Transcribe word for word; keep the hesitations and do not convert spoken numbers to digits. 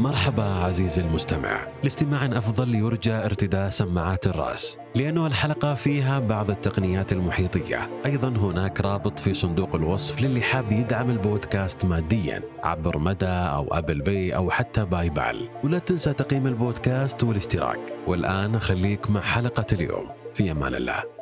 مرحبا عزيزي المستمع، لاستماع أفضل يرجى ارتداء سماعات الرأس لأنه الحلقة فيها بعض التقنيات المحيطية. أيضا هناك رابط في صندوق الوصف للي حاب يدعم البودكاست ماديا عبر مدى أو أبل باي أو حتى باي بال، ولا تنسى تقييم البودكاست والاشتراك. والآن خليك مع حلقة اليوم. في أمان الله.